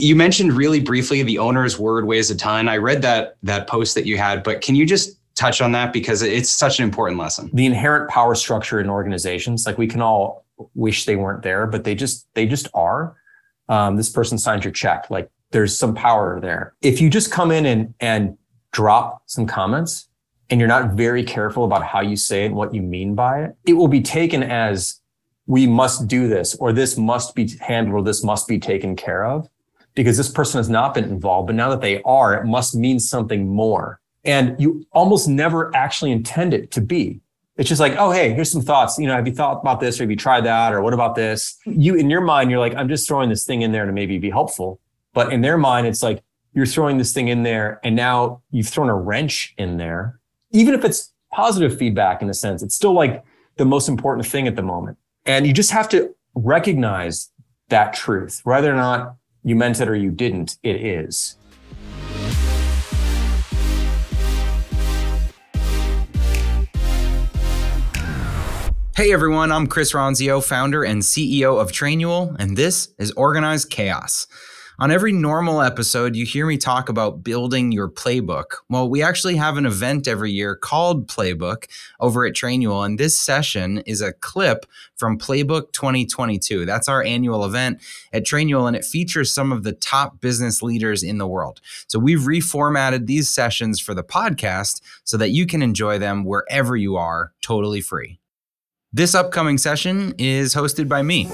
You mentioned really briefly the owner's word weighs a ton. I read that post that you had, but can you just touch on that because it's such an important lesson? The inherent power structure in organizations, like we can all wish they weren't there, but they just are. This person signed your check. Like there's some power there. If you just come in and drop some comments and you're not very careful about how you say it and what you mean by it, it will be taken as we must do this, or this must be handled, or this must be taken care of, because this person has not been involved. But now that they are, it must mean something more. And you almost never actually intend it to be. It's just like, oh, hey, here's some thoughts. You know, have you thought about this? Or have you tried that? Or what about this? You, in your mind, you're like, I'm just throwing this thing in there to maybe be helpful. But in their mind, it's like, you're throwing this thing in there and now you've thrown a wrench in there. Even if it's positive feedback in a sense, it's still like the most important thing at the moment. And you just have to recognize that truth, whether or not you meant it or you didn't, it is. Hey everyone, I'm Chris Ronzio, founder and CEO of Trainual, and this is Organized Chaos. On every normal episode, you hear me talk about building your playbook. Well, we actually have an event every year called Playbook over at Trainual, and this session is a clip from Playbook 2022. That's our annual event at Trainual, and it features some of the top business leaders in the world. So we've reformatted these sessions for the podcast so that you can enjoy them wherever you are, totally free. This upcoming session is hosted by me.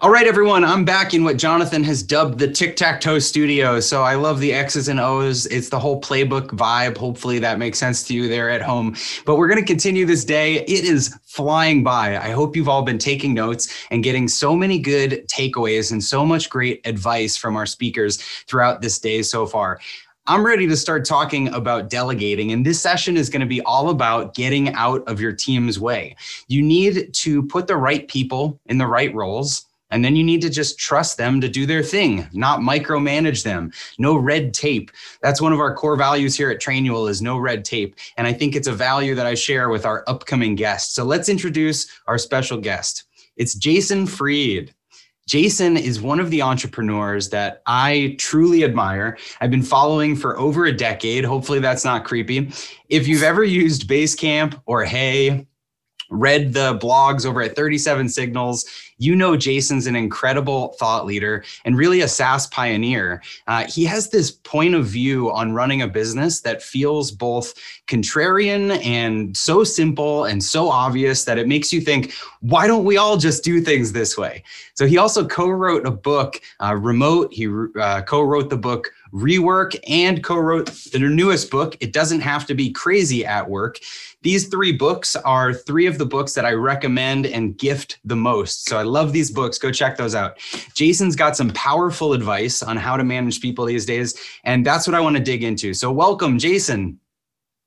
All right, everyone, I'm back in what Jonathan has dubbed the tic-tac-toe studio. So I love the X's and O's. It's the whole playbook vibe. Hopefully that makes sense to you there at home. But we're going to continue this day. It is flying by. I hope you've all been taking notes and getting so many good takeaways and so much great advice from our speakers throughout this day so far. I'm ready to start talking about delegating, and this session is going to be all about getting out of your team's way. You need to put the right people in the right roles. And then you need to just trust them to do their thing, not micromanage them. No red tape. That's one of our core values here at Trainual is no red tape. And I think it's a value that I share with our upcoming guest. So let's introduce our special guest. It's Jason Fried. Jason is one of the entrepreneurs that I truly admire. I've been following for over a decade. Hopefully that's not creepy. If you've ever used Basecamp or Hey, read the blogs over at 37 Signals, you know Jason's an incredible thought leader and really a SaaS pioneer. He has this point of view on running a business that feels both contrarian and so simple and so obvious that it makes you think, why don't we all just do things this way? So he also co-wrote a book, Remote. He co-wrote the book Rework and co-wrote their newest book, It Doesn't Have to Be Crazy at Work. These three books are three of the books that I recommend and gift the most. So I love these books. Go check those out. Jason's got some powerful advice on how to manage people these days, and that's what I want to dig into. So welcome, Jason.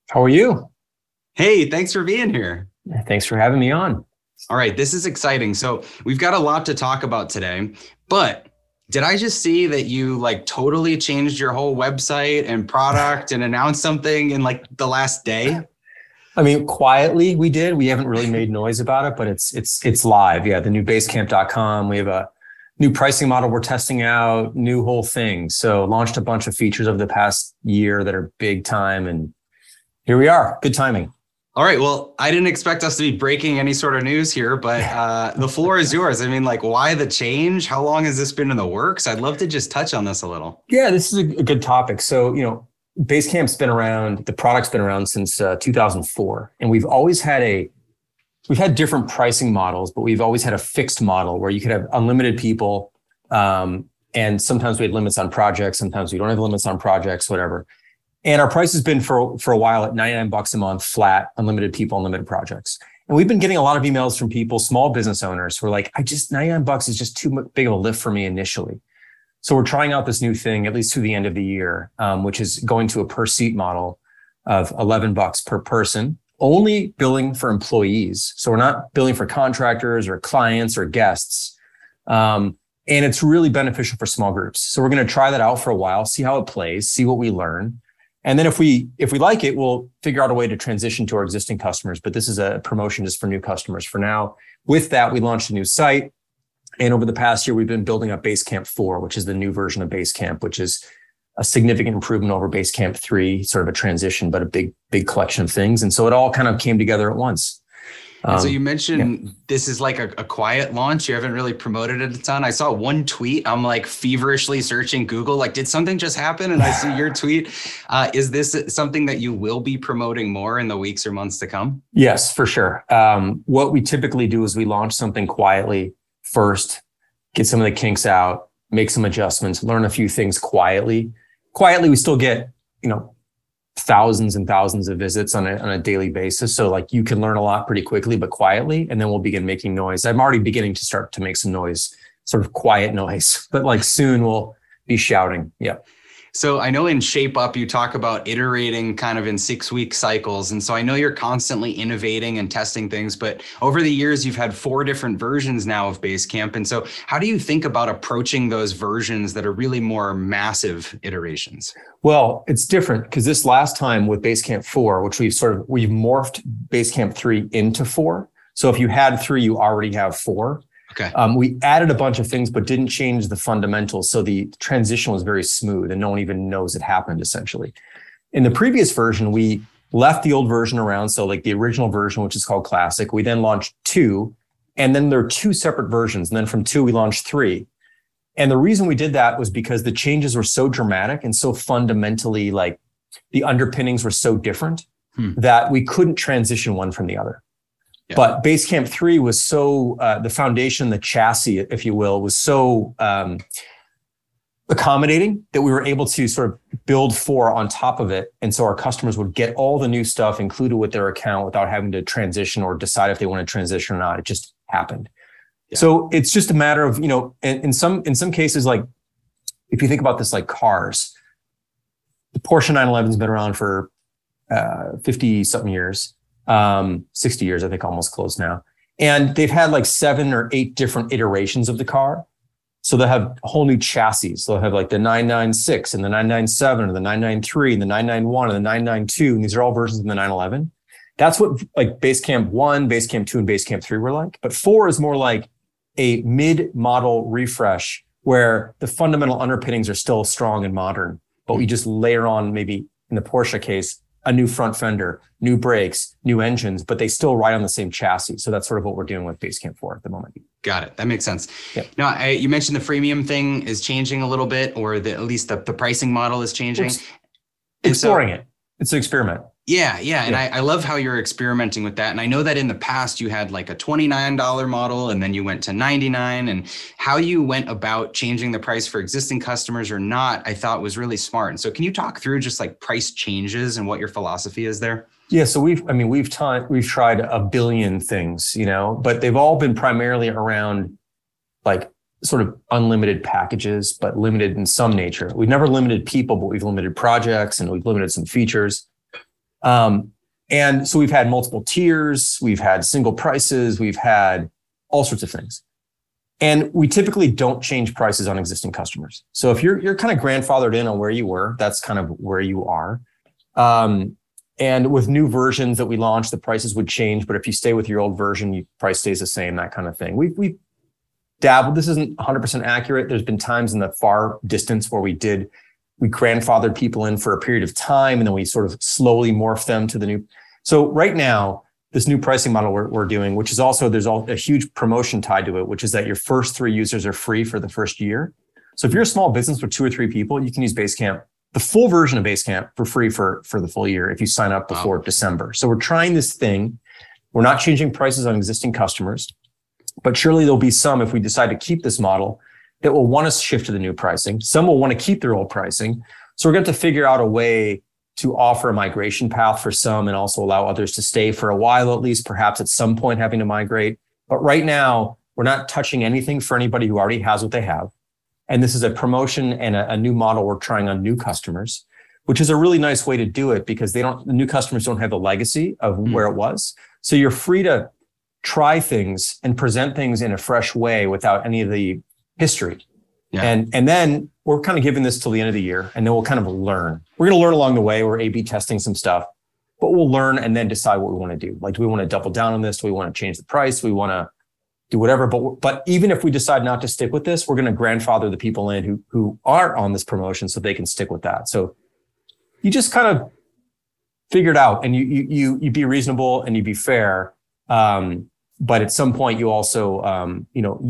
How are you? Hey, thanks for being here. Thanks for having me on. All right, this is exciting. So we've got a lot to talk about today, but did I just see that you like totally changed your whole website and product and announced something in like the last day? I mean, quietly we did. We haven't really made noise about it, but it's live. Yeah, the new basecamp.com. We have a new pricing model we're testing out, new whole thing. So launched a bunch of features over the past year that are big time. And here we are. Good timing. All right. Well, I didn't expect us to be breaking any sort of news here, but the floor is yours. I mean, like, why the change? How long has this been in the works? I'd love to just touch on this a little. Yeah, this is a good topic. So, you know, Basecamp's been around, the product's been around since 2004. And we've always had we've had different pricing models, but we've always had a fixed model where you could have unlimited people. And sometimes we had limits on projects. Sometimes we don't have limits on projects, whatever. And our price has been for a while at $99 a month, flat, unlimited people, unlimited projects. And we've been getting a lot of emails from people, small business owners who are like, $99 is just too big of a lift for me initially. So we're trying out this new thing, at least through the end of the year, which is going to a per seat model of $11 per person, only billing for employees. So we're not billing for contractors or clients or guests. And it's really beneficial for small groups. So we're going to try that out for a while, see how it plays, see what we learn. And then if we like it, we'll figure out a way to transition to our existing customers. But this is a promotion just for new customers for now. With that, we launched a new site. And over the past year, we've been building up Basecamp 4, which is the new version of Basecamp, which is a significant improvement over Basecamp 3, sort of a transition, but a big, big collection of things. And so it all kind of came together at once. And so you mentioned this is like a quiet launch. You haven't really promoted it a ton. I saw one tweet. I'm like feverishly searching Google, like, did something just happen? And I see your tweet. Is this something that you will be promoting more in the weeks or months to come? Yes, for sure. What we typically do is we launch something quietly first, get some of the kinks out, make some adjustments, learn a few things quietly. Quietly, we still get, you know, thousands and thousands of visits on a daily basis. So like you can learn a lot pretty quickly, but quietly, and then we'll begin making noise. I'm already beginning to start to make some noise, sort of quiet noise, but like soon we'll be shouting. Yeah. So I know in Shape Up, you talk about iterating kind of in 6-week cycles. And so I know you're constantly innovating and testing things, but over the years, you've had 4 different versions now of Basecamp. And so how do you think about approaching those versions that are really more massive iterations? Well, it's different because this last time with Basecamp 4, which we've morphed Basecamp 3 into 4. So if you had 3, you already have 4. Okay. We added a bunch of things, but didn't change the fundamentals. So the transition was very smooth and no one even knows it happened, essentially. In the previous version, we left the old version around. So like the original version, which is called Classic, we then launched 2. And then there are 2 separate versions. And then from 2, we launched 3. And the reason we did that was because the changes were so dramatic and so fundamentally, like the underpinnings were so different that we couldn't transition one from the other. Yeah. But Basecamp 3 was so, the foundation, the chassis, if you will, was so accommodating that we were able to sort of build 4 on top of it. And so our customers would get all the new stuff included with their account without having to transition or decide if they want to transition or not. It just happened. Yeah. So it's just a matter of, you know, in some cases, like if you think about this, like cars, the Porsche 911 has been around for 50 something years. 60 years, I think, almost close now. And they've had like 7 or 8 different iterations of the car. So they'll have whole new chassis. So they'll have like the 996 and the 997 and the 993 and the 991 and the 992. And these are all versions of the 911. That's what like Basecamp 1, Basecamp 2, and Basecamp 3 were like. But 4 is more like a mid-model refresh where the fundamental underpinnings are still strong and modern, but we just layer on, maybe in the Porsche case, a new front fender, new brakes, new engines, but they still ride on the same chassis. So that's sort of what we're doing with Basecamp 4 at the moment. Got it. That makes sense. Yeah. Now, you mentioned the freemium thing is changing a little bit, or at least the pricing model is changing. It's an experiment. Yeah. And I love how you're experimenting with that. And I know that in the past you had like a $29 model and then you went to $99, and how you went about changing the price for existing customers or not, I thought was really smart. And so can you talk through just like price changes and what your philosophy is there? Yeah. So we've tried a billion things, you know, but they've all been primarily around like sort of unlimited packages, but limited in some nature. We've never limited people, but we've limited projects and we've limited some features. And so we've had multiple tiers, we've had single prices, we've had all sorts of things. And we typically don't change prices on existing customers. So if you're kind of grandfathered in on where you were, that's kind of where you are. And with new versions that we launch, the prices would change. But if you stay with your old version, your price stays the same, that kind of thing. We've dabbled. This isn't 100% accurate. There's been times in the far distance where we grandfathered people in for a period of time, and then we sort of slowly morphed them to the new. So right now, this new pricing model we're doing, which is also, there's a huge promotion tied to it, which is that your first 3 users are free for the first year. So if you're a small business with 2 or 3 people, you can use Basecamp, the full version of Basecamp, for free for the full year if you sign up before December. So we're trying this thing. We're not changing prices on existing customers, but surely there'll be some, if we decide to keep this model, that will want to shift to the new pricing. Some will want to keep their old pricing. So we're going to have to figure out a way to offer a migration path for some and also allow others to stay for a while, at least, perhaps at some point having to migrate. But right now, we're not touching anything for anybody who already has what they have. And this is a promotion and a new model we're trying on new customers, which is a really nice way to do it because the new customers don't have the legacy of where it was. So you're free to try things and present things in a fresh way without any of the history. Yeah. And then we're kind of giving this till the end of the year, and then we'll kind of learn. We're going to learn along the way. We're A/B testing some stuff, but we'll learn and then decide what we want to do. Like, do we want to double down on this? Do we want to change the price? Do we want to do whatever. But even if we decide not to stick with this, we're going to grandfather the people in who are on this promotion so they can stick with that. So you just kind of figure it out, and you be reasonable and you be fair. But at some point you also,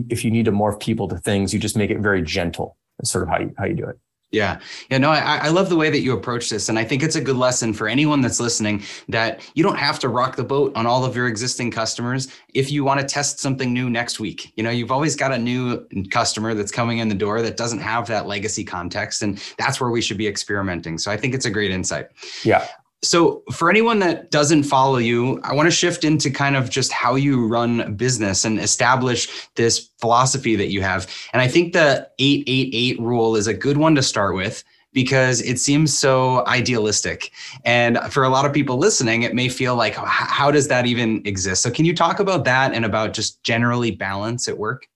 if you need to morph people to things, you just make it very gentle. That's sort of how you do it. Yeah. Yeah. No, I love the way that you approach this. And I think it's a good lesson for anyone that's listening that you don't have to rock the boat on all of your existing customers. If you want to test something new next week, you've always got a new customer that's coming in the door that doesn't have that legacy context. And that's where we should be experimenting. So I think it's a great insight. Yeah. So for anyone that doesn't follow you, I want to shift into kind of just how you run business and establish this philosophy that you have. And I think the 888 rule is a good one to start with, because it seems so idealistic. And for a lot of people listening, it may feel like, how does that even exist? So can you talk about that and about just generally balance at work?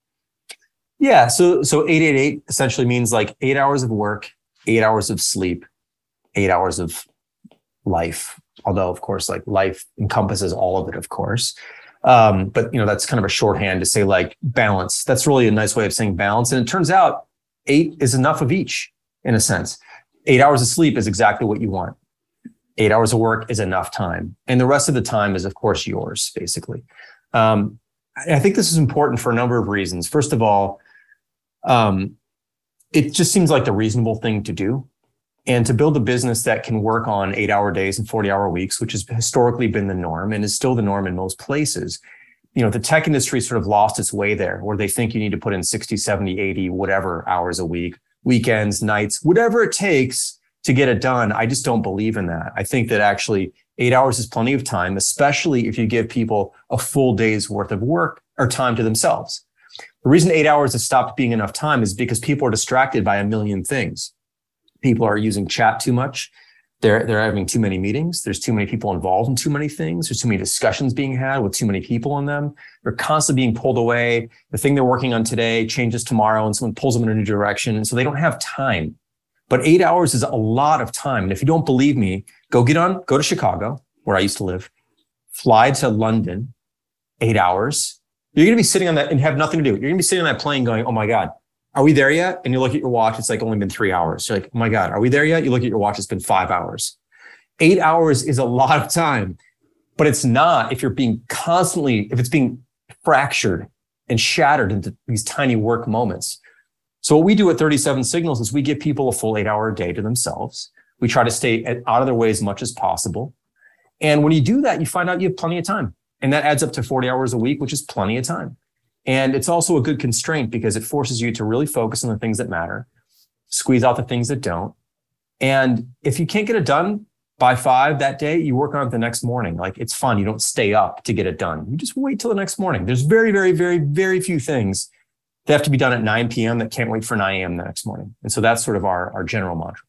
Yeah. So 888 essentially means like 8 hours of work, 8 hours of sleep, 8 hours of life, although of course, like life encompasses all of it, of course. But that's kind of a shorthand to say like balance. That's really a nice way of saying balance. And it turns out 8 is enough of each in a sense. 8 hours of sleep is exactly what you want. 8 hours of work is enough time. And the rest of the time is of course yours, basically. I think this is important for a number of reasons. First of all, it just seems like the reasonable thing to do. And to build a business that can work on 8-hour days and 40-hour weeks, which has historically been the norm and is still the norm in most places, the tech industry sort of lost its way there, where they think you need to put in 60, 70, 80, whatever hours a week, weekends, nights, whatever it takes to get it done. I just don't believe in that. I think that actually 8 hours is plenty of time, especially if you give people a full day's worth of work or time to themselves. The reason 8 hours has stopped being enough time is because people are distracted by a million things. People are using chat too much. They're having too many meetings. There's too many people involved in too many things. There's too many discussions being had with too many people in them. They're constantly being pulled away. The thing they're working on today changes tomorrow and someone pulls them in a new direction. And so they don't have time. But 8 hours is a lot of time. And if you don't believe me, go to Chicago, where I used to live, fly to London, 8 hours. You're going to be sitting on that and have nothing to do. You're going to be sitting on that plane going, oh my God, are we there yet? And you look at your watch, it's like only been 3 hours. You're like, oh my God, are we there yet? You look at your watch, it's been 5 hours. 8 hours is a lot of time, but it's not if you're being if it's being fractured and shattered into these tiny work moments. So what we do at 37 Signals is we give people a full 8-hour day to themselves. We try to stay out of their way as much as possible. And when you do that, you find out you have plenty of time. And that adds up to 40 hours a week, which is plenty of time. And it's also a good constraint because it forces you to really focus on the things that matter, squeeze out the things that don't. And if you can't get it done by 5 that day, you work on it the next morning. Like it's fun. You don't stay up to get it done. You just wait till the next morning. There's very, very, very, very few things that have to be done at 9 p.m. that can't wait for 9 a.m. the next morning. And so that's sort of our general mantra.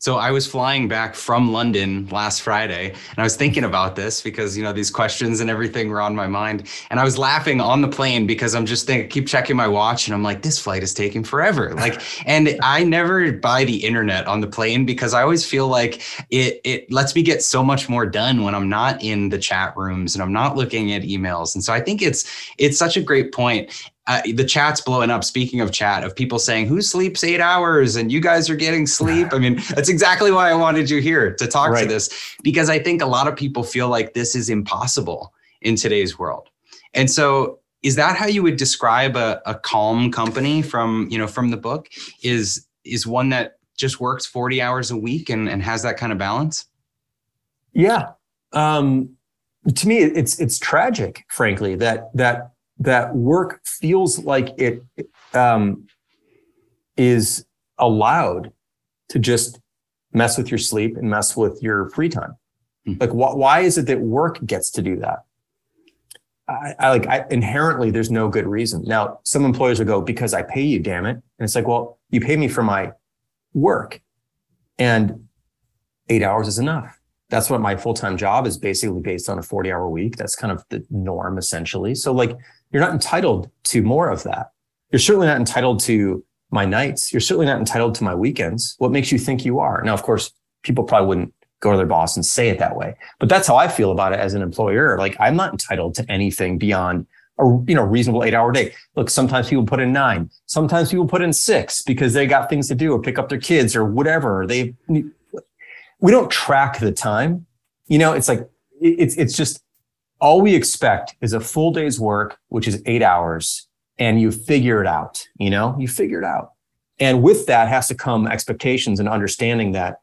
So I was flying back from London last Friday, and I was thinking about this because, these questions and everything were on my mind. And I was laughing on the plane because I'm just keep checking my watch and I'm like, this flight is taking forever. And I never buy the internet on the plane because I always feel like it lets me get so much more done when I'm not in the chat rooms and I'm not looking at emails. And so I think it's such a great point. The chat's blowing up. Speaking of chat, of people saying, who sleeps 8 hours and you guys are getting sleep. I mean, that's exactly why I wanted you here to talk to this, because I think a lot of people feel like this is impossible in today's world. And so is that how you would describe a calm company from the book is one that just works 40 hours a week and has that kind of balance? Yeah. To me, it's tragic, frankly, that work feels like it is allowed to just mess with your sleep and mess with your free time. Mm-hmm. Like, why is it that work gets to do that? I inherently, there's no good reason. Now, some employers will go, because I pay you, damn it. And it's like, well, you pay me for my work and 8 hours is enough. That's what my full-time job is basically based on a 40-hour week. That's kind of the norm, essentially. So you're not entitled to more of that. You're certainly not entitled to my nights. You're certainly not entitled to my weekends. What makes you think you are? Now, of course, people probably wouldn't go to their boss and say it that way, but that's how I feel about it as an employer. I'm not entitled to anything beyond a reasonable 8-hour day. Look, sometimes people put in 9. Sometimes people put in 6 because they got things to do or pick up their kids or whatever. We don't track the time. It's like, it's just all we expect is a full day's work, which is 8 hours, and you figure it out, you figure it out. And with that has to come expectations and understanding that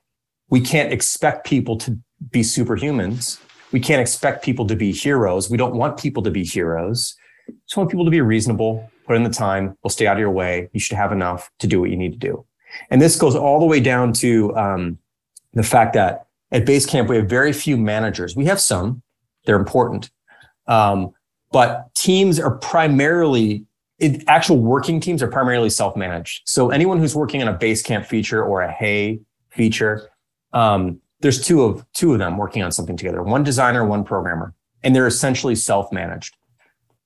we can't expect people to be superhumans. We can't expect people to be heroes. We don't want people to be heroes. We just want people to be reasonable, put in the time, we'll stay out of your way. You should have enough to do what you need to do. And this goes all the way down to the fact that at Basecamp, we have very few managers. We have some, they're important. But teams are primarily, actual working teams are primarily self-managed. So anyone who's working on a Basecamp feature or a Hey feature, there's two of them working on something together, one designer, one programmer, and they're essentially self-managed.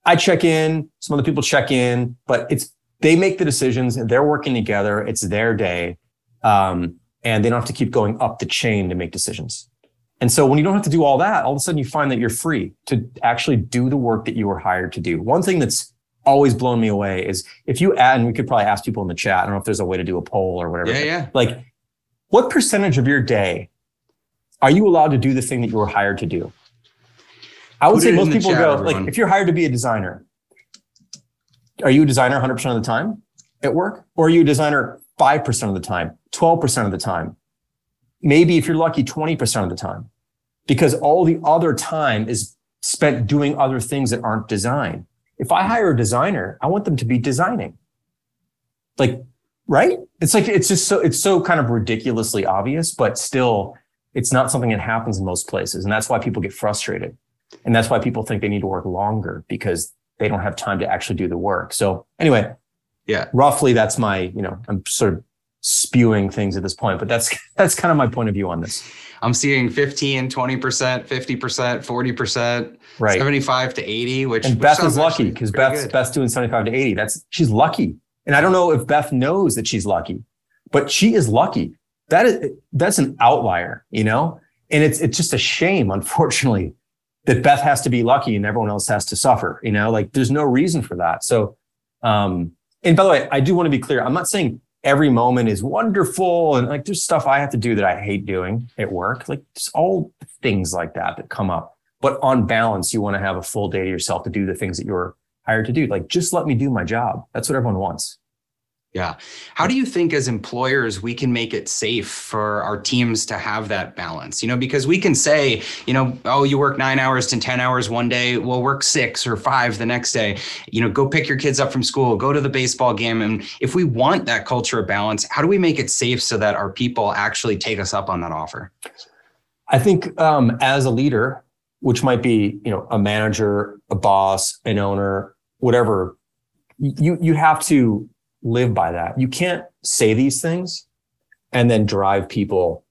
I check in, some other people check in, but they make the decisions and they're working together. It's their day. And they don't have to keep going up the chain to make decisions. And so when you don't have to do all that, all of a sudden you find that you're free to actually do the work that you were hired to do. One thing that's always blown me away is if you add, and we could probably ask people in the chat, I don't know if there's a way to do a poll or whatever. Yeah. Like, what percentage of your day are you allowed to do the thing that you were hired to do? I would say most people go, like, if you're hired to be a designer, are you a designer 100% of the time at work? Or are you a designer 5% of the time, 12% of the time? Maybe if you're lucky, 20% of the time, because all the other time is spent doing other things that aren't design. If I hire a designer, I want them to be designing. Like, right? It's like, it's so kind of ridiculously obvious, but still it's not something that happens in most places. And that's why people get frustrated. And that's why people think they need to work longer because they don't have time to actually do the work. So anyway, yeah, roughly that's my, I'm sort of spewing things at this point, but that's kind of my point of view on this. I'm seeing 15, 20%, 50%, 40%, right. 75 to 80. Which Beth is lucky because Beth's doing 75 to 80. She's lucky, and I don't know if Beth knows that she's lucky, but she is lucky. That's an outlier, And it's just a shame, unfortunately, that Beth has to be lucky and everyone else has to suffer. Like there's no reason for that. So, and by the way, I do want to be clear. I'm not saying every moment is wonderful. And like, there's stuff I have to do that I hate doing at work. Like just all things like that come up, but on balance, you want to have a full day to yourself to do the things that you're hired to do. Like, just let me do my job. That's what everyone wants. Yeah. How do you think as employers, we can make it safe for our teams to have that balance? Because we can say, oh, you work 9 hours to 10 hours one day, we'll work 6 or 5 the next day, go pick your kids up from school, go to the baseball game. And if we want that culture of balance, how do we make it safe so that our people actually take us up on that offer? I think as a leader, which might be, a manager, a boss, an owner, whatever, you have to live by that. You can't say these things and then drive people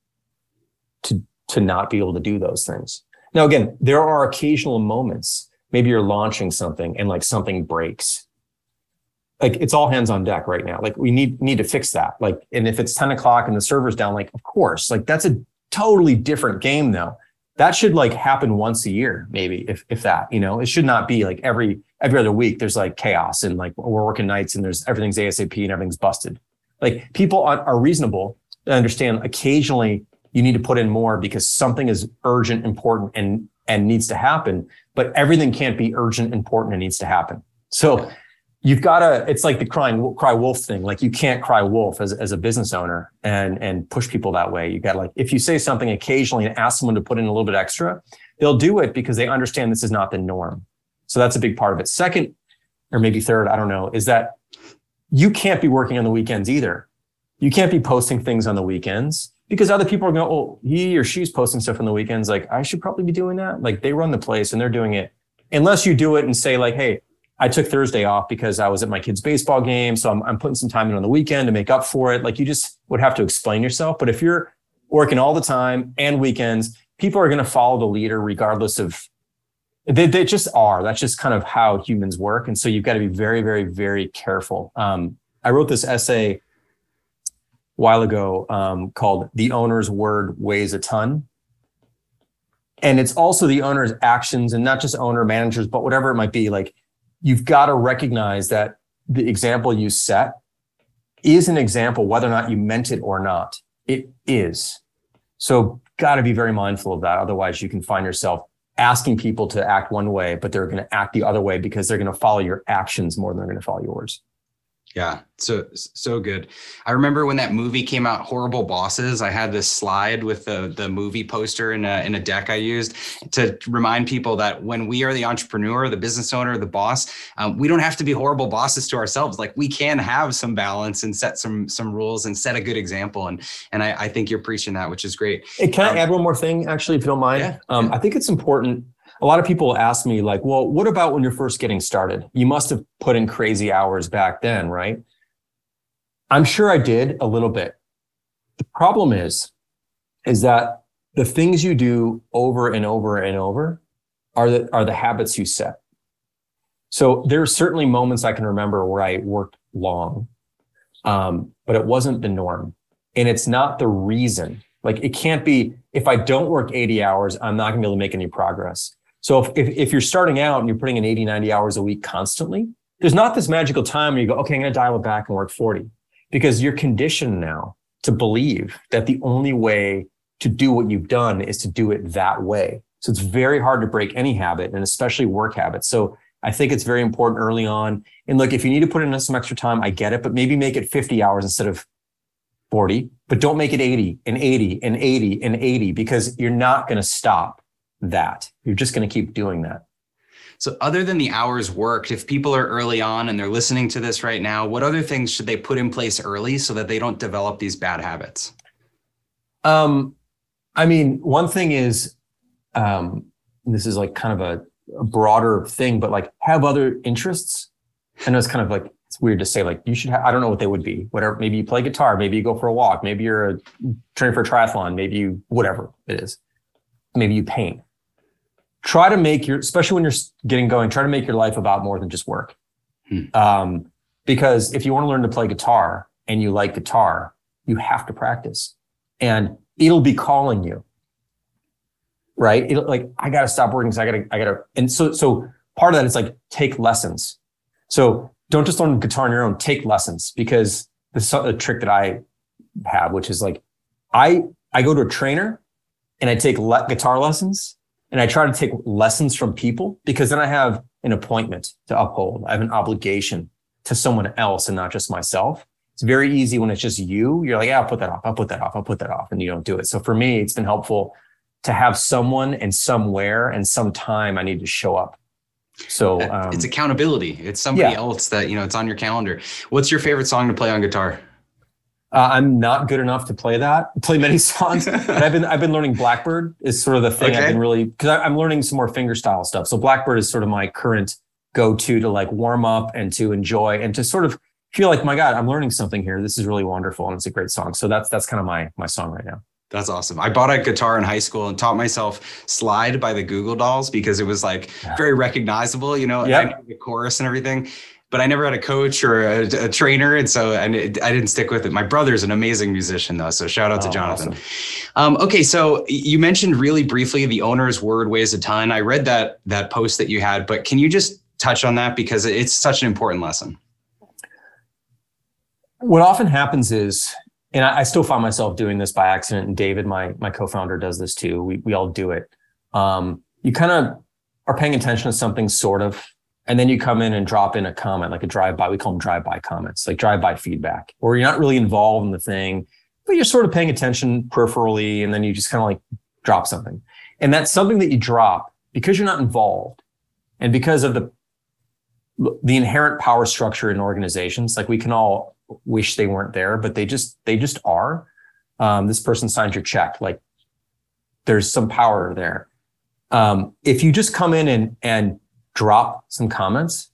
to not be able to do those things. Now, again, there are occasional moments, maybe you're launching something and like something breaks. Like it's all hands on deck right now. Like we need to fix that. Like, and if it's 10 o'clock and the server's down, like, of course, like that's a totally different game though. That should like happen once a year, maybe if that, it should not be like every other week there's like chaos and like we're working nights and there's everything's ASAP and everything's busted. Like people are reasonable and understand occasionally you need to put in more because something is urgent, important and needs to happen, but everything can't be urgent, important and needs to happen. So you've got to, it's like the cry wolf thing. Like you can't cry wolf as a business owner and push people that way. You got to, like, if you say something occasionally and ask someone to put in a little bit extra, they'll do it because they understand this is not the norm. So that's a big part of it. Second, or maybe third, I don't know, is that you can't be working on the weekends either. You can't be posting things on the weekends because other people are going, oh, he or she's posting stuff on the weekends. Like I should probably be doing that. Like they run the place and they're doing it. Unless you do it and say like, hey, I took Thursday off because I was at my kid's baseball game. So I'm putting some time in on the weekend to make up for it. Like you just would have to explain yourself. But if you're working all the time and weekends, people are going to follow the leader regardless of, they just are. That's just kind of how humans work. And so you've got to be very, very, very careful. I wrote this essay a while ago called The Owner's Word Weighs a Ton. And it's also the owner's actions and not just owner managers, but whatever it might be. Like you've got to recognize that the example you set is an example, whether or not you meant it or not. It is. So got to be very mindful of that. Otherwise, you can find yourself asking people to act one way, but they're going to act the other way because they're going to follow your actions more than they're going to follow yours. Yeah. So good. I remember when that movie came out, Horrible Bosses, I had this slide with the movie poster in a deck I used to remind people that when we are the entrepreneur, the business owner, the boss, we don't have to be horrible bosses to ourselves. Like, we can have some balance and set some rules and set a good example. And I think you're preaching that, which is great. Hey, can I add one more thing, actually, if you don't mind? Yeah. I think it's important. A lot of people ask me, like, well, what about when you're first getting started? You must have put in crazy hours back then, right? I'm sure I did a little bit. The problem is that the things you do over and over and over are the habits you set. So there are certainly moments I can remember where I worked long, but it wasn't the norm. And it's not the reason. Like, it can't be, if I don't work 80 hours, I'm not going to be able to make any progress. So if you're starting out and you're putting in 80, 90 hours a week constantly, there's not this magical time where you go, okay, I'm going to dial it back and work 40, because you're conditioned now to believe that the only way to do what you've done is to do it that way. So it's very hard to break any habit, and especially work habits. So I think it's very important early on. And look, if you need to put in some extra time, I get it, but maybe make it 50 hours instead of 40, but don't make it 80 and 80 and 80 and 80, because you're not going to stop that. You're just going to keep doing that. So other than the hours worked, if people are early on and they're listening to this right now, what other things should they put in place early so that they don't develop these bad habits? I mean, one thing is, this is like kind of a broader thing, but like, have other interests. I know it's kind of like, it's weird to say, like, you should have, I don't know what they would be, whatever. Maybe you play guitar, maybe you go for a walk, maybe you're training for a triathlon, maybe you, whatever it is, maybe you paint. Try to make your, especially when you're getting going, try to make your life about more than just work. Because if you want to learn to play guitar and you like guitar, you have to practice, and it'll be calling you, right? It'll, like, I got to stop working, because I gotta. And so part of that is like, take lessons. So don't just learn guitar on your own, take lessons, because this is a trick that I have, which is like, I go to a trainer and I take guitar lessons, and I try to take lessons from people, because then I have an appointment to uphold. I have an obligation to someone else and not just myself. It's very easy when it's just you. You're like, yeah, I'll put that off. And you don't do it. So for me, it's been helpful to have someone and somewhere and sometime I need to show up. So it's accountability. It's somebody else that, you know, it's on your calendar. What's your favorite song to play on guitar? I'm not good enough to play many songs, but I've been learning Blackbird is sort of the thing. Okay. I've been really, because I'm learning some more finger style stuff. So Blackbird is sort of my current go-to to like warm up and to enjoy and to sort of feel like, my God, I'm learning something here. This is really wonderful. And it's a great song. So that's kind of my song right now. That's awesome. I bought a guitar in high school and taught myself Slide by the Goo Goo Dolls, because it was like very recognizable, you know, and I knew the chorus and everything, but I never had a coach or a trainer. And so I didn't stick with it. My brother's an amazing musician though. So shout out to Jonathan. Awesome. Okay. So you mentioned really briefly the owner's word weighs a ton. I read that post that you had, but can you just touch on that? Because it's such an important lesson. What often happens is, and I still find myself doing this by accident. And David, my co-founder, does this too. We all do it. You kind of are paying attention to something sort of, and then you come in and drop in a comment, like a drive-by. We call them drive-by comments, like drive-by feedback, or you're not really involved in the thing, but you're sort of paying attention peripherally. And then you just kind of like drop something. And that's something that you drop because you're not involved. And because of the inherent power structure in organizations, like we can all wish they weren't there, but they just are. This person signed your check. Like, there's some power there. If you just come in and drop some comments,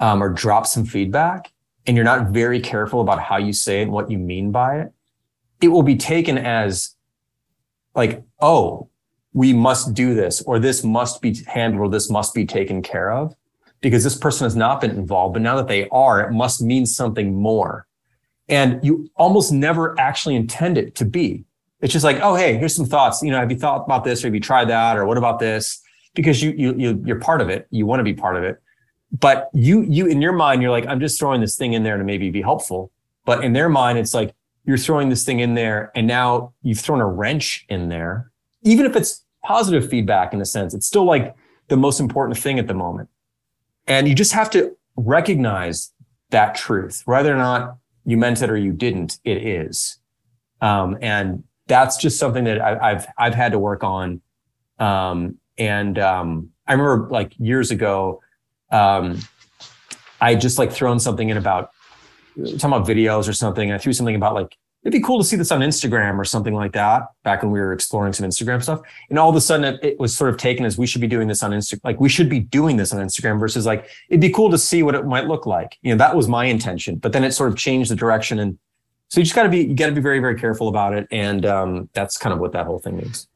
or drop some feedback, and you're not very careful about how you say it and what you mean by it, it will be taken as like, oh, we must do this, or this must be handled, or this must be taken care of, because this person has not been involved, but now that they are, it must mean something more. And you almost never actually intend it to be. It's just like, oh, hey, here's some thoughts. You know, have you thought about this? Or have you tried that? Or what about this? Because you're part of it. You want to be part of it. But you in your mind, you're like, I'm just throwing this thing in there to maybe be helpful. But in their mind, it's like, you're throwing this thing in there and now you've thrown a wrench in there. Even if it's positive feedback in a sense, it's still like the most important thing at the moment. And you just have to recognize that truth, whether or not you meant it or you didn't, it is. And that's just something that I've had to work on. I remember like years ago, I just like thrown something in about, talking about videos or something. And I threw something about like, it'd be cool to see this on Instagram or something like that, back when we were exploring some Instagram stuff. And all of a sudden it was sort of taken as we should be doing this on Instagram. Like we should be doing this on Instagram versus like, it'd be cool to see what it might look like. You know, that was my intention, but then it sort of changed the direction. And so you just gotta be, very, very careful about it. And that's kind of what that whole thing is.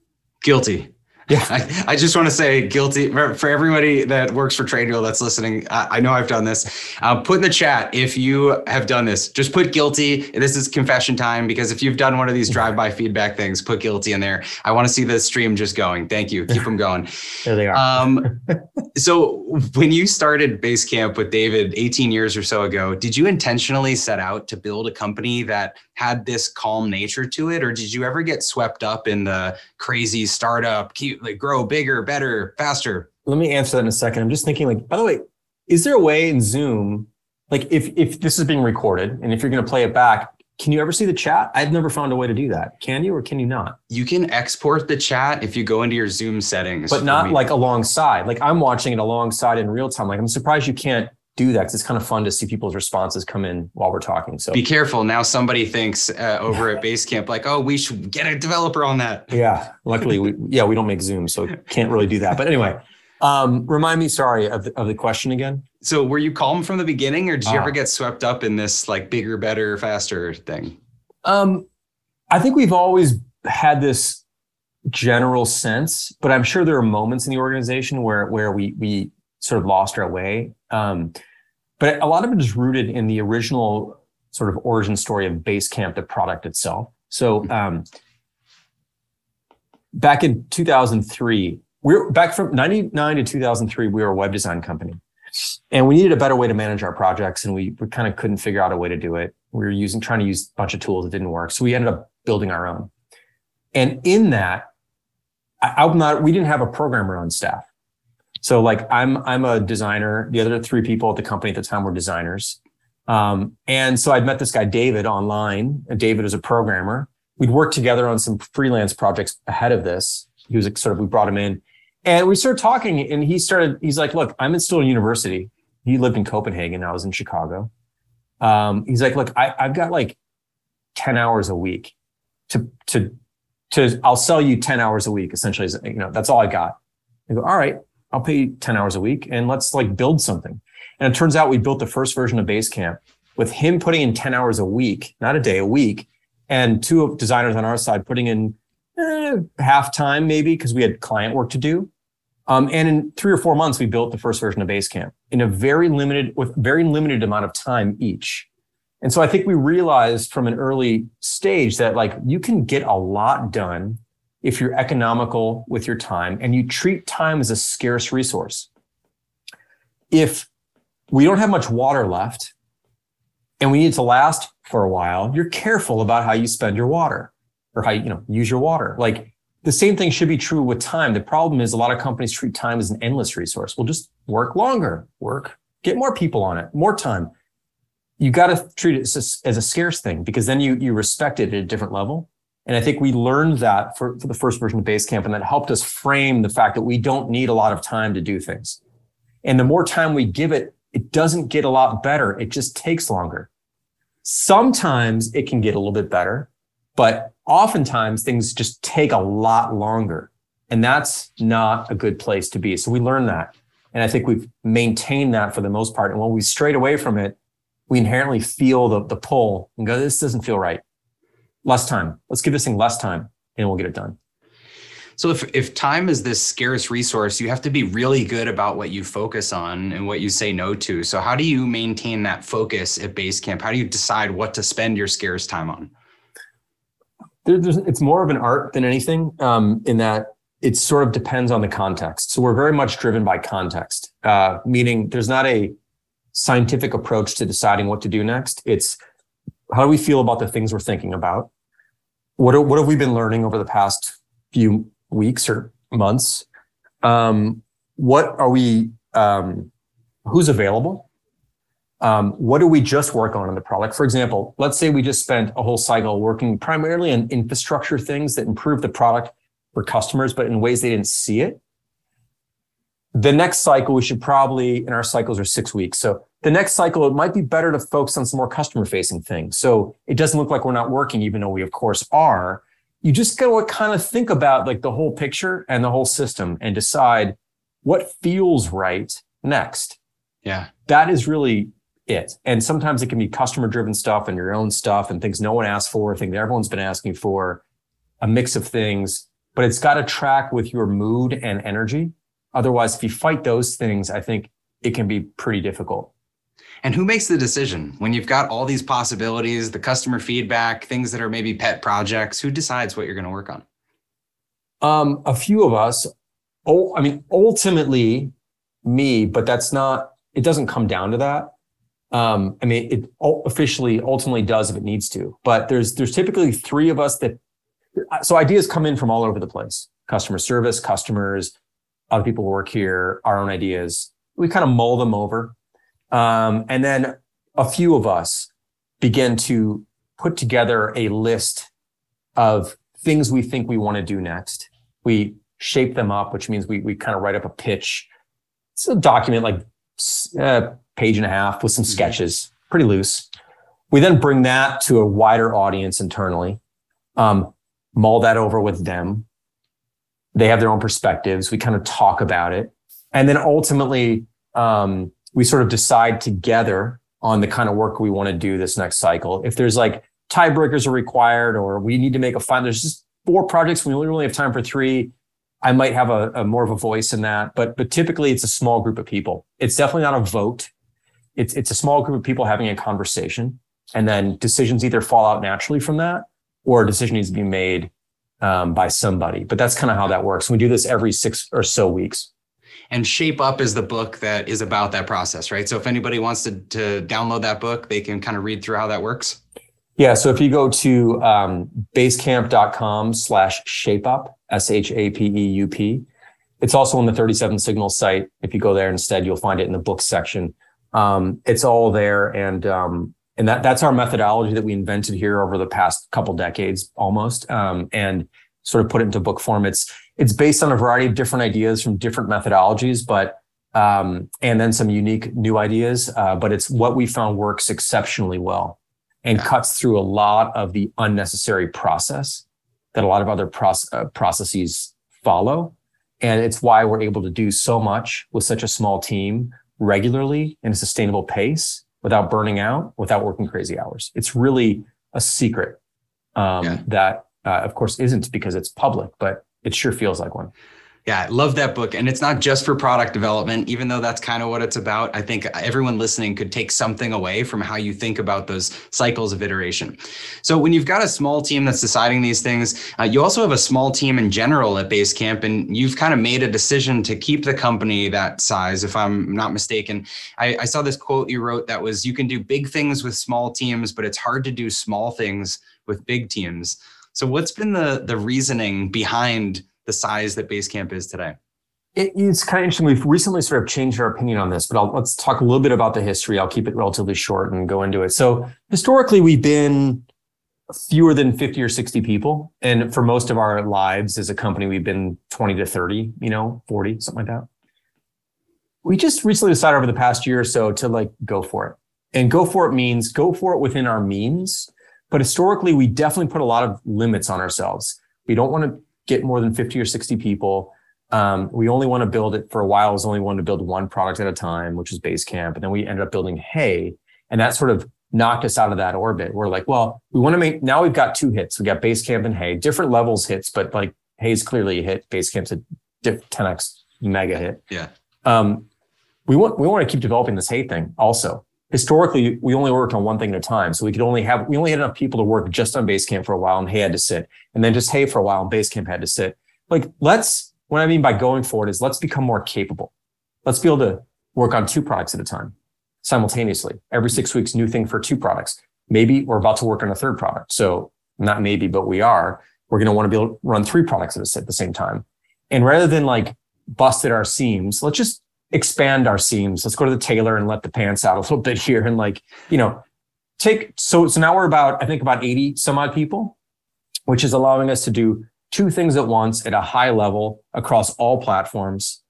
Guilty. Yeah, I just want to say guilty for everybody that works for Trainual that's listening. I know I've done this. Put in the chat if you have done this. Just put guilty. This is confession time, because if you've done one of these drive-by feedback things, put guilty in there. I want to see the stream just going. Thank you. Keep them going. There they are. So when you started Basecamp with David 18 years or so ago, did you intentionally set out to build a company that had this calm nature to it? Or did you ever get swept up in the crazy startup, like grow bigger, better, faster? Let me answer that in a second. I'm just thinking like, by the way, is there a way in Zoom, like if this is being recorded and if you're going to play it back, can you ever see the chat? I've never found a way to do that. Can you, or can you not? You can export the chat if you go into your Zoom settings. But not like alongside, like I'm watching it alongside in real time. Like I'm surprised you can't do that, because it's kind of fun to see people's responses come in while we're talking. So be careful. Now somebody thinks over at Basecamp, like, oh, we should get a developer on that. Yeah. Luckily, we don't make Zoom, so can't really do that. But anyway, remind me, sorry, of the question again. So were you calm from the beginning, or did you ever get swept up in this like bigger, better, faster thing? I think we've always had this general sense, but I'm sure there are moments in the organization where we sort of lost our way. But a lot of it is rooted in the original sort of origin story of Basecamp, the product itself. So back in 2003, back from 99 to 2003, we were a web design company. And we needed a better way to manage our projects, and we kind of couldn't figure out a way to do it. We were trying to use a bunch of tools that didn't work. So we ended up building our own. And in that, we didn't have a programmer on staff. So like I'm a designer. The other three people at the company at the time were designers. And so I'd met this guy, David, online. David was a programmer. We'd worked together on some freelance projects ahead of this. He was we brought him in and we started talking, and he's like, look, I'm still in university. He lived in Copenhagen. I was in Chicago. He's like, look, I've got like 10 hours a week I'll sell you 10 hours a week. Essentially, that's all I got. I go, all right. I'll pay you 10 hours a week and let's like build something. And it turns out we built the first version of Basecamp with him putting in 10 hours a week, not a day, a week, and two designers on our side putting in half time maybe, because we had client work to do. And in 3 or 4 months, we built the first version of Basecamp with very limited amount of time each. And so I think we realized from an early stage that like you can get a lot done if you're economical with your time and you treat time as a scarce resource. If we don't have much water left and we need it to last for a while, you're careful about how you spend your water or how you use your water. Like the same thing should be true with time. The problem is a lot of companies treat time as an endless resource. We'll just work longer, get more people on it, more time. You got to treat it as a scarce thing, because then you respect it at a different level. And I think we learned that for the first version of Basecamp, and that helped us frame the fact that we don't need a lot of time to do things. And the more time we give it, it doesn't get a lot better. It just takes longer. Sometimes it can get a little bit better, but oftentimes things just take a lot longer. And that's not a good place to be. So we learned that. And I think we've maintained that for the most part. And when we strayed away from it, we inherently feel the pull and go, this doesn't feel right. Less time. Let's give this thing less time and we'll get it done. So if time is this scarce resource, you have to be really good about what you focus on and what you say no to. So how do you maintain that focus at Basecamp? How do you decide what to spend your scarce time on? It's more of an art than anything, in that it sort of depends on the context. So we're very much driven by context, meaning there's not a scientific approach to deciding what to do next. It's how do we feel about the things we're thinking about? What have we been learning over the past few weeks or months? Who's available? What do we just work on in the product? For example, let's say we just spent a whole cycle working primarily on infrastructure things that improve the product for customers, but in ways they didn't see it. The next cycle, we should probably, and our cycles are 6 weeks. So the next cycle, it might be better to focus on some more customer-facing things. So it doesn't look like we're not working, even though we, of course, are. You just got to kind of think about like the whole picture and the whole system and decide what feels right next. Yeah, that is really it. And sometimes it can be customer driven stuff and your own stuff and things no one asked for, things everyone's been asking for, a mix of things, but it's got to track with your mood and energy. Otherwise, if you fight those things, I think it can be pretty difficult. And who makes the decision when you've got all these possibilities, the customer feedback, things that are maybe pet projects? Who decides what you're going to work on? A few of us. Oh, I mean, ultimately me, but that's not, it doesn't come down to that. I mean, it officially ultimately does if it needs to, but there's typically three of us that, so ideas come in from all over the place, customer service, customers, other people who work here, our own ideas. We kind of mull them over. And then a few of us begin to put together a list of things we think we want to do next. We shape them up, which means we kind of write up a pitch. It's a document like a page and a half with some sketches, pretty loose. We then bring that to a wider audience internally, mull that over with them. They have their own perspectives. We kind of talk about it. And then ultimately, we sort of decide together on the kind of work we want to do this next cycle. If there's like tiebreakers are required, or we need to make a final, there's just 4 projects. We only really have time for 3. I might have a more of a voice in that, but typically it's a small group of people. It's definitely not a vote. It's a small group of people having a conversation, and then decisions either fall out naturally from that, or a decision needs to be made by somebody. But that's kind of how that works. We do this every 6 or so weeks. And Shape Up is the book that is about that process, right? So if anybody wants to download that book, they can kind of read through how that works. Yeah. So if you go to basecamp.com/shapeup, SHAPEUP, it's also on the 37 Signals site. If you go there instead, you'll find it in the book section. It's all there. And that's our methodology that we invented here over the past couple decades almost, and sort of put it into book form. It's based on a variety of different ideas from different methodologies, but and then some unique new ideas. But it's what we found works exceptionally well and cuts through a lot of the unnecessary process that a lot of other processes follow. And it's why we're able to do so much with such a small team regularly in a sustainable pace without burning out, without working crazy hours. It's really a secret that, of course, isn't because it's public, but it sure feels like one. Yeah, I love that book. And it's not just for product development, even though that's kind of what it's about. I think everyone listening could take something away from how you think about those cycles of iteration. So when you've got a small team that's deciding these things, you also have a small team in general at Basecamp, and you've kind of made a decision to keep the company that size, if I'm not mistaken. I saw this quote you wrote that was, you can do big things with small teams, but it's hard to do small things with big teams. So what's been the reasoning behind the size that Basecamp is today? It's kind of interesting. We've recently sort of changed our opinion on this, but let's talk a little bit about the history. I'll keep it relatively short and go into it. So historically, we've been fewer than 50 or 60 people. And for most of our lives as a company, we've been 20 to 30, 40, something like that. We just recently decided over the past year or so to like go for it. And go for it means go for it within our means. But historically, we definitely put a lot of limits on ourselves. We don't want to get more than 50 or 60 people. We only want to build it for a while. It was only wanted to build one product at a time, which is Basecamp. And then we ended up building Hey, and that sort of knocked us out of that orbit. We're like, well, we want to make, now we've got 2 hits. We got Basecamp and Hey, different levels hits, but like Hey's clearly a hit. Basecamp's a 10X mega hit. Yeah. We want to keep developing this Hey thing also. Historically, we only worked on one thing at a time. So we only had enough people to work just on Basecamp for a while, and Hey had to sit, and then just Hey for a while and Basecamp had to sit. Like, let's What I mean by going for it is let's become more capable. Let's be able to work on 2 products at a time simultaneously. Every 6 weeks, new thing for 2 products. Maybe we're about to work on a 3rd product. So not maybe, but we are. We're going to want to be able to run 3 products at the same time. And rather than like bust at our seams, let's just expand our seams. Let's go to the tailor and let the pants out a little bit here. And like, you know, take, so now we're about, I think about 80 some odd people, which is allowing us to do 2 things at once at a high level across all platforms.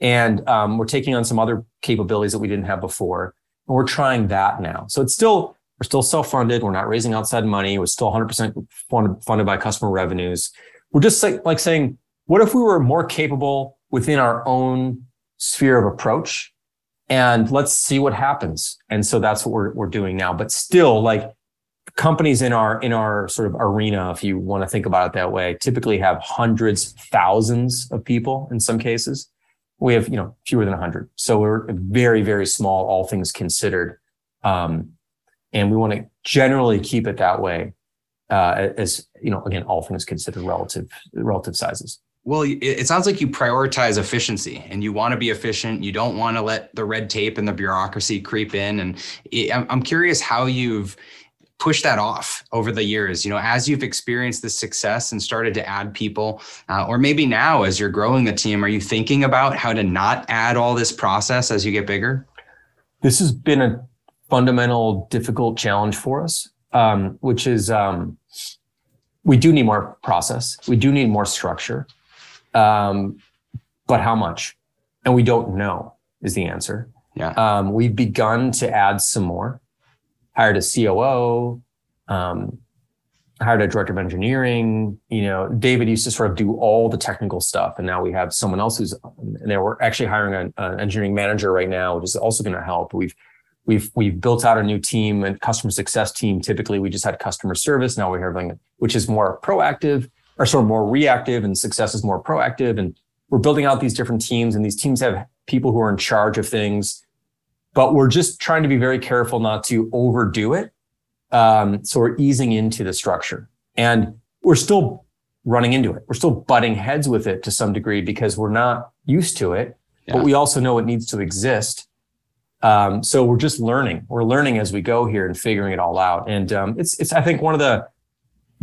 And we're taking on some other capabilities that we didn't have before. And we're trying that now. So it's still, we're still self-funded. We're not raising outside money. We're still 100% funded by customer revenues. We're just like saying, what if we were more capable within our own sphere of approach? And let's see what happens. And so that's what we're doing now. But still, like, companies in our sort of arena, if you want to think about it that way, typically have hundreds, thousands of people in some cases. We have, you know, fewer than 100. So we're very, very small, all things considered. And we want to generally keep it that way, as, you know, again, all things considered, relative sizes. Well, it sounds like you prioritize efficiency and you want to be efficient. You don't want to let the red tape and the bureaucracy creep in. And I'm curious how you've pushed that off over the years, you know, as you've experienced this success and started to add people, or maybe now as you're growing the team, are you thinking about how to not add all this process as you get bigger? This has been a fundamental, difficult challenge for us, which is we do need more process. We do need more structure, but how much? And we don't know is the answer. Yeah. We've begun to add some more. Hired a COO, hired a director of engineering. You know, David used to sort of do all the technical stuff. And now we have someone else we're actually hiring an engineering manager right now, which is also going to help. We've built out a new team and customer success team. Typically, we just had customer service. Now we're having, which is more proactive, or sort of more reactive, and success is more proactive. And we're building out these different teams, and these teams have people who are in charge of things. But we're just trying to be very careful not to overdo it. So we're easing into the structure, and we're still running into it. We're still butting heads with it to some degree because we're not used to it, yeah. But we also know it needs to exist. So we're just learning. We're learning as we go here and figuring it all out. And it's I think one of the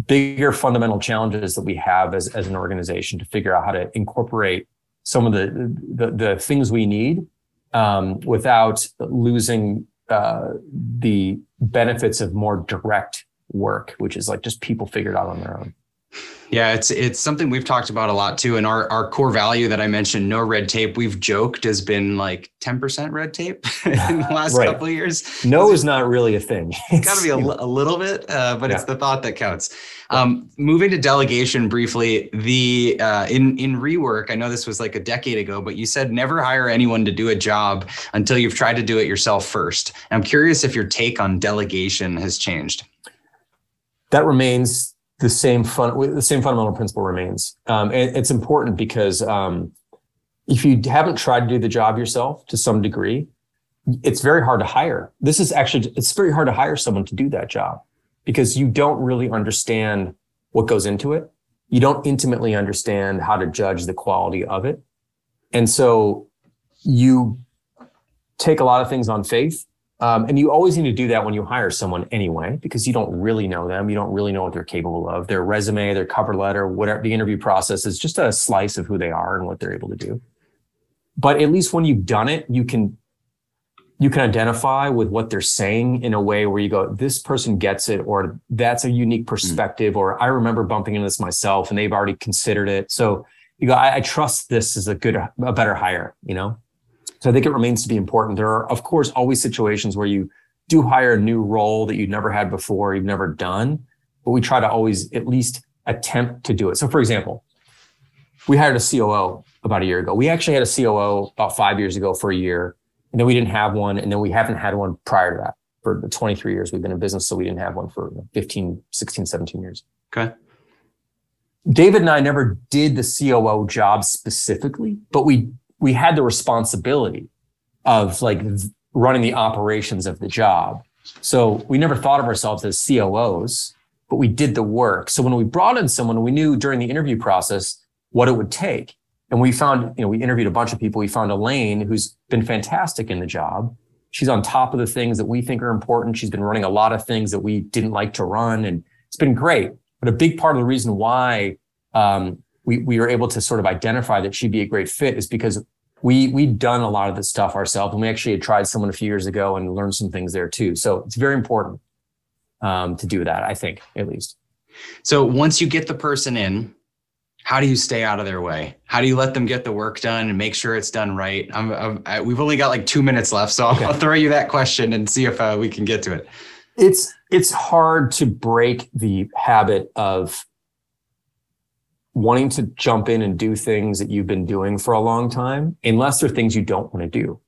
bigger fundamental challenges that we have as an organization to figure out how to incorporate some of the things we need without losing the benefits of more direct work, which is like just people figured out on their own. Yeah, it's something we've talked about a lot too. And our core value that I mentioned, no red tape, we've joked has been like 10% red tape in the last right. couple of years. No is not really a thing. It's got to be a little bit, but yeah. It's the thought that counts. Yeah. Moving to delegation briefly, the in Rework, I know this was like a decade ago, but you said never hire anyone to do a job until you've tried to do it yourself first. I'm curious if your take on delegation has changed. That remains... The same fundamental principle remains. And it's important because if you haven't tried to do the job yourself to some degree, it's very hard to hire. It's very hard to hire someone to do that job because you don't really understand what goes into it. You don't intimately understand how to judge the quality of it. And so you take a lot of things on faith. And you always need to do that when you hire someone anyway, because you don't really know them. You don't really know what they're capable of. Their resume, their cover letter, whatever, the interview process is just a slice of who they are and what they're able to do. But at least when you've done it, you can identify with what they're saying in a way where you go, this person gets it, or that's a unique perspective, or I remember bumping into this myself and they've already considered it. So you go, I trust this is a better hire, you know? So I think it remains to be important. There are, of course, always situations where you do hire a new role that you've never had before, you've never done, but we try to always at least attempt to do it. So for example, we hired a COO about a year ago. We actually had a COO about 5 years ago for a year, and then we didn't have one, and then we haven't had one prior to that. For the 23 years we've been in business, so we didn't have one for 15, 16, 17 years. Okay. David and I never did the COO job specifically, but we had the responsibility of like running the operations of the job. So we never thought of ourselves as COOs, but we did the work. So when we brought in someone, we knew during the interview process what it would take. And we found, we interviewed a bunch of people. We found Elaine, who's been fantastic in the job. She's on top of the things that we think are important. She's been running a lot of things that we didn't like to run, and it's been great. But a big part of the reason why we were able to sort of identify that she'd be a great fit is because we'd done a lot of this stuff ourselves, and we actually had tried someone a few years ago and learned some things there too. So it's very important to do that, I think, at least. So once you get the person in, how do you stay out of their way? How do you let them get the work done and make sure it's done right? We've only got like 2 minutes left, so I'll throw you that question and see if we can get to it. It's hard to break the habit of wanting to jump in and do things that you've been doing for a long time, unless they're things you don't want to do.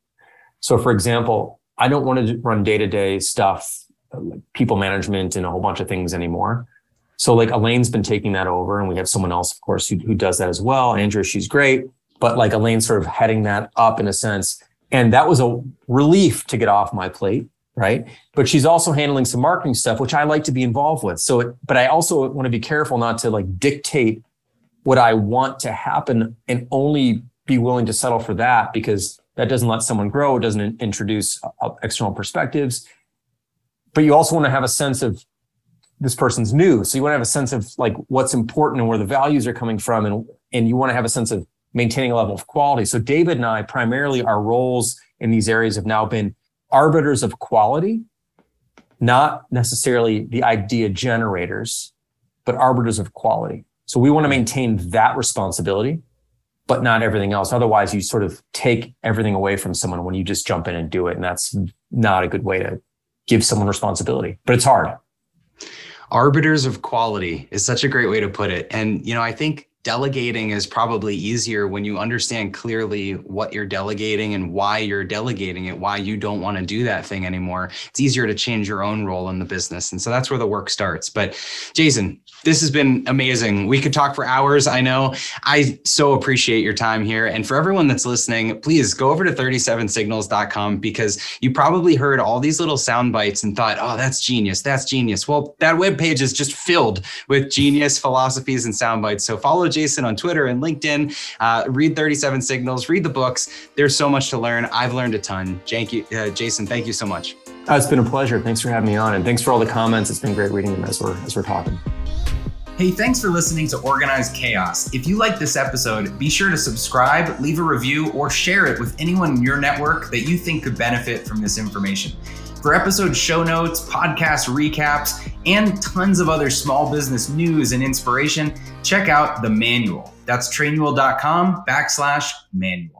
So for example, I don't want to run day-to-day stuff, like people management and a whole bunch of things anymore. So like Elaine's been taking that over, and we have someone else, of course, who does that as well. Andrea, she's great, but like Elaine's sort of heading that up in a sense. And that was a relief to get off my plate, right? But she's also handling some marketing stuff, which I like to be involved with. So, but I also want to be careful not to like dictate what I want to happen and only be willing to settle for that, because that doesn't let someone grow. It doesn't introduce external perspectives. But you also want to have a sense of, this person's new. So you want to have a sense of like what's important and where the values are coming from. And you want to have a sense of maintaining a level of quality. So David and I, primarily our roles in these areas have now been arbiters of quality, not necessarily the idea generators, but arbiters of quality. So we want to maintain that responsibility, but not everything else. Otherwise, you sort of take everything away from someone when you just jump in and do it. And that's not a good way to give someone responsibility, but it's hard. Arbiters of quality is such a great way to put it. And, I think delegating is probably easier when you understand clearly what you're delegating and why you're delegating it, why you don't want to do that thing anymore. It's easier to change your own role in the business. And so that's where the work starts. But Jason, this has been amazing. We could talk for hours. I know. I so appreciate your time here. And for everyone that's listening, please go over to 37signals.com, because you probably heard all these little sound bites and thought, oh, that's genius. That's genius. Well, that webpage is just filled with genius philosophies and sound bites. So follow Jason on Twitter and LinkedIn, read 37 Signals, read the books. There's so much to learn. I've learned a ton. Jason, thank you so much. Oh, it's been a pleasure. Thanks for having me on. And thanks for all the comments. It's been great reading them as we're talking. Hey, thanks for listening to Organized Chaos. If you like this episode, be sure to subscribe, leave a review, or share it with anyone in your network that you think could benefit from this information. For episode show notes, podcast recaps, and tons of other small business news and inspiration, check out the manual. That's trainual.com/manual.